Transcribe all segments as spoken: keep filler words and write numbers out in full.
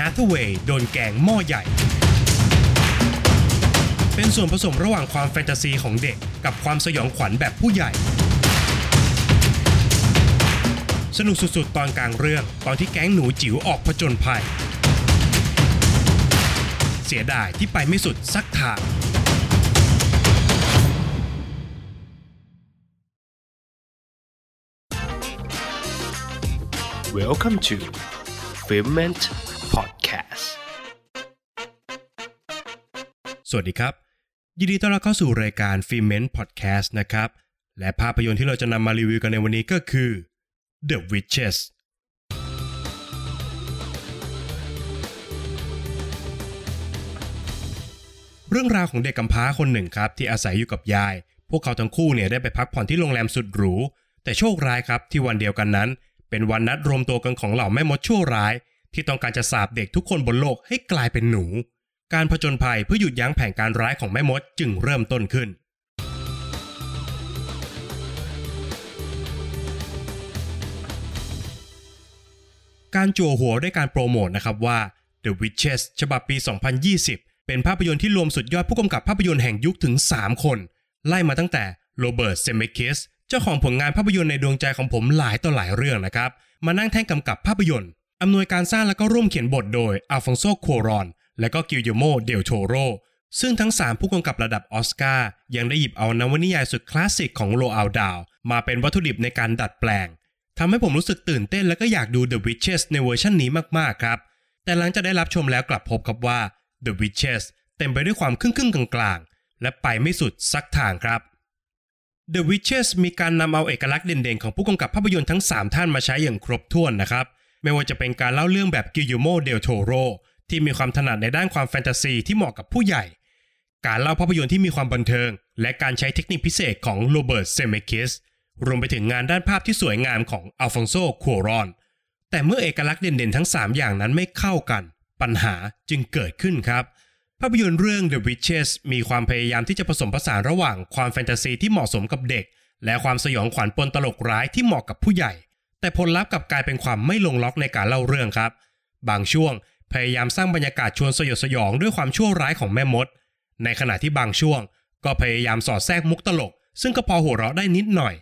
ฮาร์ทเวย์โดนแกงหม้อใหญ่เป็นส่วนผสมระหว่างความแฟนตาซีของเด็กกับความสยองขวัญแบบผู้ใหญ่สนุกสุดๆตอนกลางเรื่องตอนที่แก๊งหนูจิ๋วออกผจญภัยเสียดายที่ไปไม่สุดสักทางWelcome to Filament Podcast สวัสดีครับยินดีต้อนรับเข้าสู่รายการ Filament Podcast นะครับและภาพยนตร์ที่เราจะนำมารีวิวกันในวันนี้ก็คือ The Witches เรื่องราวของเด็กกำพร้าคนหนึ่งครับที่อาศัยอยู่กับยายพวกเขาทั้งคู่เนี่ยได้ไปพักผ่อนที่โรงแรมสุดหรูแต่โชคร้ายครับที่วันเดียวกันนั้นเป็นวันนัดรวมตัวกันของเหล่าแม่มดชั่วร้ายที่ต้องการจะสาปเด็กทุกคนบนโลกให้กลายเป็นหนูการผจญภัยเพื่อหยุดยั้งแผนการร้ายของแม่มดจึงเริ่มต้นขึ้นการจั่วหัวด้วยการโปรโมทนะครับว่า The Witches ฉบับปี สองพันยี่สิบเป็นภาพยนตร์ที่รวมสุดยอดผู้กำกับภาพยนตร์แห่งยุคถึงสามคนไล่มาตั้งแต่โรเบิร์ตเซเมคิสเจ้าของผลงานภาพยนตร์ในดวงใจของผมหลายต่อหลายเรื่องนะครับมานั่งแท่นกำกับภาพยนตร์อำนวยการสร้างและก็ร่วมเขียนบทโดยอัลฟอนโซ คัวรอนและก็กิลเยโม เดลโทโรซึ่งทั้งสามผู้กำกับระดับออสการ์ยังได้หยิบเอานวนิยายสุดคลาสสิกของโรอัลดาห์มาเป็นวัตถุดิบในการดัดแปลงทำให้ผมรู้สึกตื่นเต้นและก็อยากดู The Witches ในเวอร์ชันนี้มากๆครับแต่หลังจากได้รับชมแล้วกลับพบครับว่า The Witches เต็มไปด้วยความครึ่งๆกลางๆและไปไม่สุดสักทางครับThe Witches มีการนำเอาเอกลักษณ์เด่นๆของผู้กำกับภาพยนตร์ทั้งสามท่านมาใช้อย่างครบถ้วนนะครับไม่ว่าจะเป็นการเล่าเรื่องแบบกิลเยโม เดลโทโรที่มีความถนัดในด้านความแฟนตาซีที่เหมาะกับผู้ใหญ่การเล่าภาพยนตร์ที่มีความบันเทิงและการใช้เทคนิคพิเศษของโรเบิร์ตเซเมคิสรวมไปถึงงานด้านภาพที่สวยงามของอัลฟอนโซ คัวรอนแต่เมื่อเอกลักษณ์เด่นๆทั้งสามอย่างนั้นไม่เข้ากันปัญหาจึงเกิดขึ้นครับภาพยนตร์เรื่อง The Witches มีความพยายามที่จะผสมผสานระหว่างความแฟนตาซีที่เหมาะสมกับเด็กและความสยองขวัญปนตลกร้ายที่เหมาะกับผู้ใหญ่แต่ผลลัพธ์กลับกลายเป็นความไม่ลงล็อกในการเล่าเรื่องครับบางช่วงพยายามสร้างบรรยากาศชวนสยดสยองด้วยความชั่วร้ายของแม่มดในขณะที่บางช่วงก็พยายามสอดแทรกมุกตลกซึ่งก็พอหัวเราะได้นิดหน่อย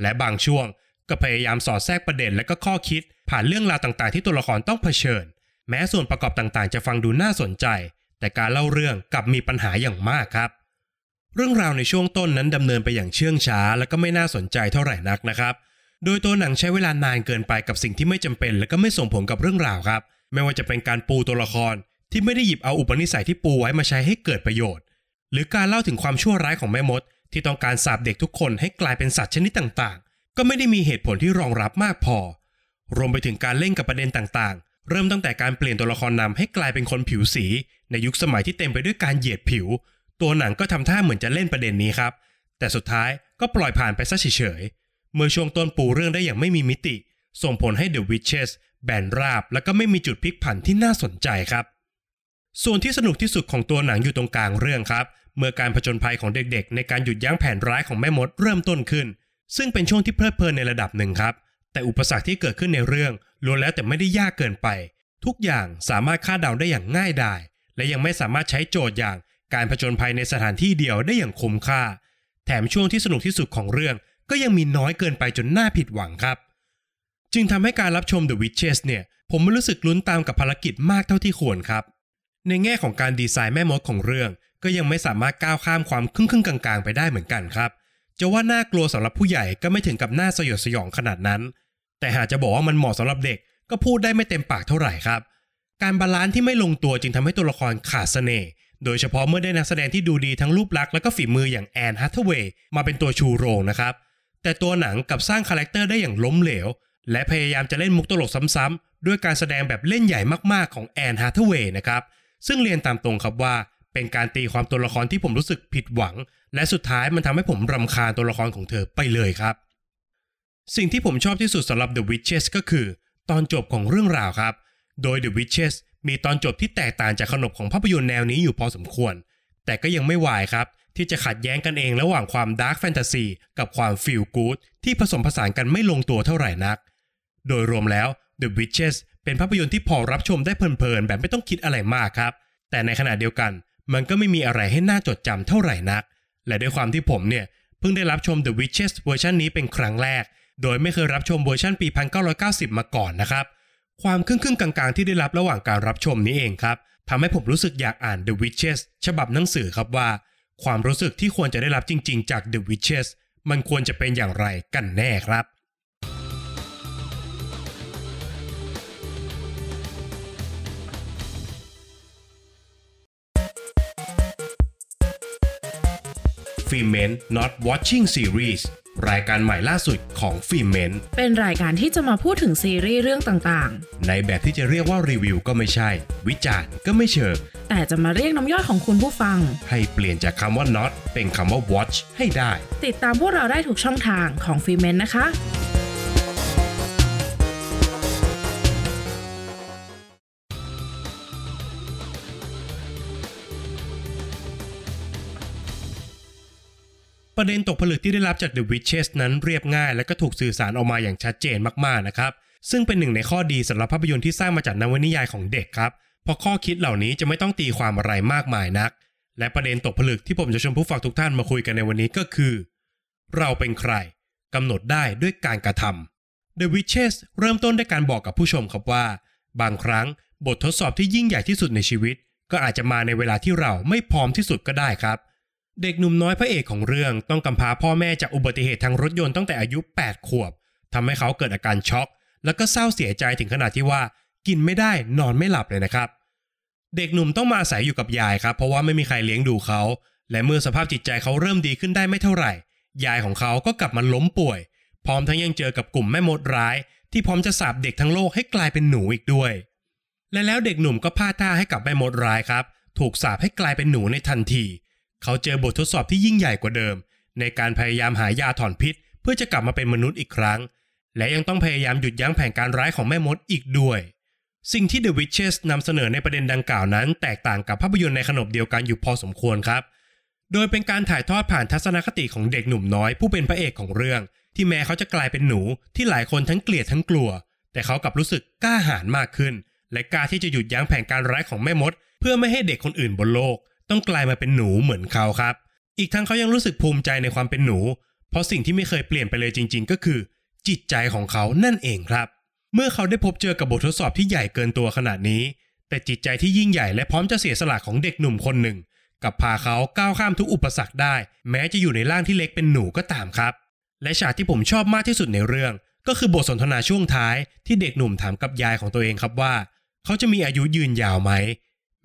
และบางช่วงก็พยายามสอดแทรกประเด็นและก็ข้อคิดผ่านเรื่องราวต่างๆที่ตัวละครต้องเผชิญแม้ส่วนประกอบต่างๆจะฟังดูน่าสนใจแต่การเล่าเรื่องกลับมีปัญหาอย่างมากครับเรื่องราวในช่วงต้นนั้นดำเนินไปอย่างเชื่องช้าและก็ไม่น่าสนใจเท่าไหร่นักนะครับโดยตัวหนังใช้เวลานานเกินไปกับสิ่งที่ไม่จำเป็นและก็ไม่ส่งผลกับเรื่องราวครับไม่ว่าจะเป็นการปูตัวละครที่ไม่ได้หยิบเอาอุปนิสัยที่ปูไว้มาใช้ให้เกิดประโยชน์หรือการเล่าถึงความชั่วร้ายของแม่มดที่ต้องการสาปเด็กทุกคนให้กลายเป็นสัตว์ชนิดต่างๆก็ไม่ได้มีเหตุผลที่รองรับมากพอรวมไปถึงการเล่นกับประเด็นต่างๆเริ่มตั้งแต่การเปลี่ยนตัวละครนำให้กลายเป็นคนผิวสีในยุคสมัยที่เต็มไปด้วยการเหยียดผิวตัวหนังก็ทำท่าเหมือนจะเล่นประเด็นนี้ครับแต่สุดท้ายก็ปล่อยผ่านไปซะเฉยๆเมื่อช่วงต้นปูเรื่องได้อย่างไม่มีมิติส่งผลให้ The Witches แบนราบและก็ไม่มีจุดพลิกผันที่น่าสนใจครับส่วนที่สนุกที่สุดของตัวหนังอยู่ตรงกลางเรื่องครับเมื่อการผจญภัยของเด็กๆในการหยุดยั้งแผนร้ายของแม่มดเริ่มต้นขึ้นซึ่งเป็นช่วงที่เพลิดเพลินในระดับหนึ่งครับแต่อุปสรรคที่เกิดขึ้นในเรื่องล้วนแล้วแต่ไม่ได้ยากเกินไปทุกอย่างสามารถคาดเดาได้อย่างง่ายดายและยังไม่สามารถใช้โจทย์อย่างการผจญภัยในสถานที่เดียวได้อย่างคุ้มค่าแถมช่วงที่สนุกที่สุดของเรื่องก็ยังมีน้อยเกินไปจนน่าผิดหวังครับจึงทำให้การรับชม The Witches เนี่ยผมไม่รู้สึกลุ้นตามกับภารกิจมากเท่าที่ควรครับในแง่ของการดีไซน์แม่มดของเรื่องก็ยังไม่สามารถก้าวข้ามความครึ่งๆกลางๆไปได้เหมือนกันครับจะว่าน่ากลัวสำหรับผู้ใหญ่ก็ไม่ถึงกับน่าสยดสยองขนาดนั้นแต่หากจะบอกว่ามันเหมาะสำหรับเด็กก็พูดได้ไม่เต็มปากเท่าไหร่ครับการบาลานซ์ที่ไม่ลงตัวจึงทำให้ตัวละครขาดเสน่ห์โดยเฉพาะเมื่อได้นักแสดงที่ดูดีทั้งรูปลักษณ์และก็ฝีมืออย่างแอนน์ ฮัทเธเวย์มาเป็นตัวชูโรงนะครับแต่ตัวหนังกับสร้างคาแรคเตอร์ได้อย่างล้มเหลวและพยายามจะเล่นมุกตลกซ้ำๆด้วยการแสดงแบบเล่นใหญ่มากๆของแอนน์ ฮัทเธเวย์นะครับซึ่งเรียนตามตรงครับว่าเป็นการตีความตัวละครที่ผมรู้สึกผิดหวังและสุดท้ายมันทำให้ผมรำคาญตัวละครของเธอไปเลยครับสิ่งที่ผมชอบที่สุดสำหรับ The Witches ก็คือตอนจบของเรื่องราวครับโดย The Witches มีตอนจบที่แตกต่างจากขนบของภาพยนตร์แนวนี้อยู่พอสมควรแต่ก็ยังไม่วายครับที่จะขัดแย้งกันเองระหว่างความดาร์กแฟนตาซีกับความฟีลกู๊ดที่ผสมผสานกันไม่ลงตัวเท่าไหร่นักโดยรวมแล้ว The Witches เป็นภาพยนตร์ที่พอรับชมได้เพลินๆแบบไม่ต้องคิดอะไรมากครับแต่ในขณะเดียวกันมันก็ไม่มีอะไรให้น่าจดจำเท่าไหร่นักและด้วยความที่ผมเนี่ยเพิ่งได้รับชม The Witches เวอร์ชันนี้เป็นครั้งแรกโดยไม่เคยรับชมเวอร์ชันปีหนึ่งเก้าเก้าศูนย์มาก่อนนะครับความครึ่งๆกลางๆที่ได้รับระหว่างการรับชมนี้เองครับทำให้ผมรู้สึกอยากอ่าน The Witches ฉบับหนังสือครับว่าความรู้สึกที่ควรจะได้รับจริงๆจาก The Witches มันควรจะเป็นอย่างไรกันแน่ครับFemale Not Watching Series รายการใหม่ล่าสุดของ Filament เป็นรายการที่จะมาพูดถึงซีรีส์เรื่องต่างๆในแบบที่จะเรียกว่ารีวิวก็ไม่ใช่วิจารณ์ก็ไม่เชิงแต่จะมาเรียกน้ำย่อยของคุณผู้ฟังให้เปลี่ยนจากคำว่า not เป็นคำว่า watch ให้ได้ติดตามพวกเราได้ทุกช่องทางของ Filament นะคะประเด็นตกผลึกที่ได้รับจาก The Witches นั้นเรียบง่ายและก็ถูกสื่อสารออกมาอย่างชัดเจนมากๆนะครับซึ่งเป็นหนึ่งในข้อดีสำหรับภาพยนตร์ที่สร้างมาจากนวนิยายของเด็กครับเพราะข้อคิดเหล่านี้จะไม่ต้องตีความอะไรมากมายนักและประเด็นตกผลึกที่ผมจะชวนผู้ฟังทุกท่านมาคุยกันในวันนี้ก็คือเราเป็นใครกำหนดได้ด้วยการกระทำ The Witches เริ่มต้นด้วยการบอกกับผู้ชมครับว่าบางครั้งบททดสอบที่ยิ่งใหญ่ที่สุดในชีวิตก็อาจจะมาในเวลาที่เราไม่พร้อมที่สุดก็ได้ครับเด็กหนุ่มน้อยพระเอกของเรื่องต้องกำพร้าพ่อแม่จากอุบัติเหตุทางรถยนต์ตั้งแต่อายุแปดขวบทำให้เขาเกิดอาการช็อกแล้วก็เศร้าเสียใจถึงขนาดที่ว่ากินไม่ได้นอนไม่หลับเลยนะครับเด็กหนุ่มต้องมาอาศัยอยู่กับยายครับเพราะว่าไม่มีใครเลี้ยงดูเขาและเมื่อสภาพจิตใจเขาเริ่มดีขึ้นได้ไม่เท่าไหร่ยายของเขาก็กลับมาล้มป่วยพร้อมทั้งยังเจอกับกลุ่มแม่มดร้ายที่พร้อมจะสาปเด็กทั้งโลกให้กลายเป็นหนูอีกด้วยและแล้วเด็กหนุ่มก็พลาดท่าให้กับแม่มดร้ายครับถูกสาปให้กลายเป็นหนูในทันทีเขาเจอบททดสอบที่ยิ่งใหญ่กว่าเดิมในการพยายามหายาถอนพิษเพื่อจะกลับมาเป็นมนุษย์อีกครั้งและยังต้องพยายามหยุดยั้งแผนการร้ายของแม่มดอีกด้วยสิ่งที่ The Witches นำเสนอในประเด็นดังกล่าวนั้นแตกต่างกับภาพยนตร์ในขนบเดียวกันอยู่พอสมควรครับโดยเป็นการถ่ายทอดผ่านทัศนคติของเด็กหนุ่มน้อยผู้เป็นพระเอกของเรื่องที่แม้เขาจะกลายเป็นหนูที่หลายคนทั้งเกลียดทั้งกลัวแต่เขากลับรู้สึกกล้าหาญมากขึ้นและกล้าที่จะหยุดยั้งแผนการร้ายของแม่มดเพื่อไม่ให้เด็กคนอื่นบนโลกต้องกลายมาเป็นหนูเหมือนเขาครับอีกทั้งเขายังรู้สึกภูมิใจในความเป็นหนูเพราะสิ่งที่ไม่เคยเปลี่ยนไปเลยจริงๆก็คือจิตใจของเขานั่นเองครับเมื่อเขาได้พบเจอกับบททดสอบที่ใหญ่เกินตัวขนาดนี้แต่จิตใจที่ยิ่งใหญ่และพร้อมจะเสียสละของเด็กหนุ่มคนหนึ่งกับพาเขาก้าวข้ามทุกอุปสรรคได้แม้จะอยู่ในร่างที่เล็กเป็นหนูก็ตามครับและฉากที่ผมชอบมากที่สุดในเรื่องก็คือบทสนทนาช่วงท้ายที่เด็กหนุ่มถามกับยายของตัวเองครับว่าเขาจะมีอายุยืนยาวไหม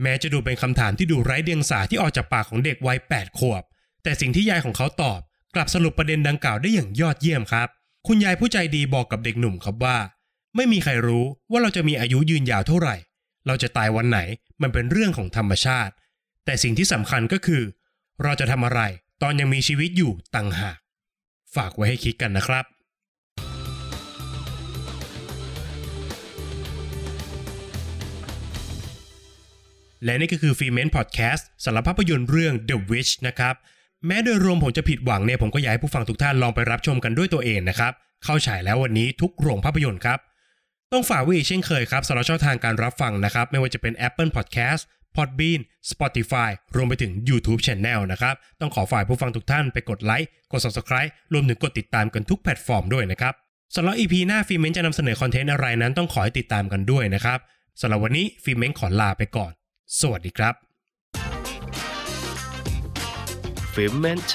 แม้จะดูเป็นคำถามที่ดูไร้เดียงสาที่ออกจากปากของเด็กวัยแปดขวบแต่สิ่งที่ยายของเขาตอบกลับสรุปประเด็นดังกล่าวได้อย่างยอดเยี่ยมครับคุณยายผู้ใจดีบอกกับเด็กหนุ่มครับว่าไม่มีใครรู้ว่าเราจะมีอายุยืนยาวเท่าไหร่เราจะตายวันไหนมันเป็นเรื่องของธรรมชาติแต่สิ่งที่สำคัญก็คือเราจะทำอะไรตอนยังมีชีวิตอยู่ต่างหากฝากไว้ให้คิดกันนะครับและนี่ก็คือ Female Podcast สารภาพยนตร์เรื่อง The Witch นะครับแม้โดยรวมผมจะผิดหวังเนี่ยผมก็อยากให้ผู้ฟังทุกท่านลองไปรับชมกันด้วยตัวเองนะครับเข้าฉายแล้ววันนี้ทุกโรงภาพยนตร์ครับต้องฝากไว้อีกเช่นเคยครับสำหรับช่องทางการรับฟังนะครับไม่ว่าจะเป็น Apple Podcast Podbean Spotify รวมไปถึง YouTube Channel นะครับต้องขอฝากผู้ฟังทุกท่านไปกดไลค์กด Subscribe รวมถึงกดติดตามกันทุกแพลตฟอร์มด้วยนะครับสำหรับ อี พี หน้า Female จะนำเสนอคอนเทนต์อะไรนั้นต้องขอให้ติดตามกันด้วยนะครับสำหรับวันนี้ Female ขอลาไปก่อนสวัสดีครับ Filament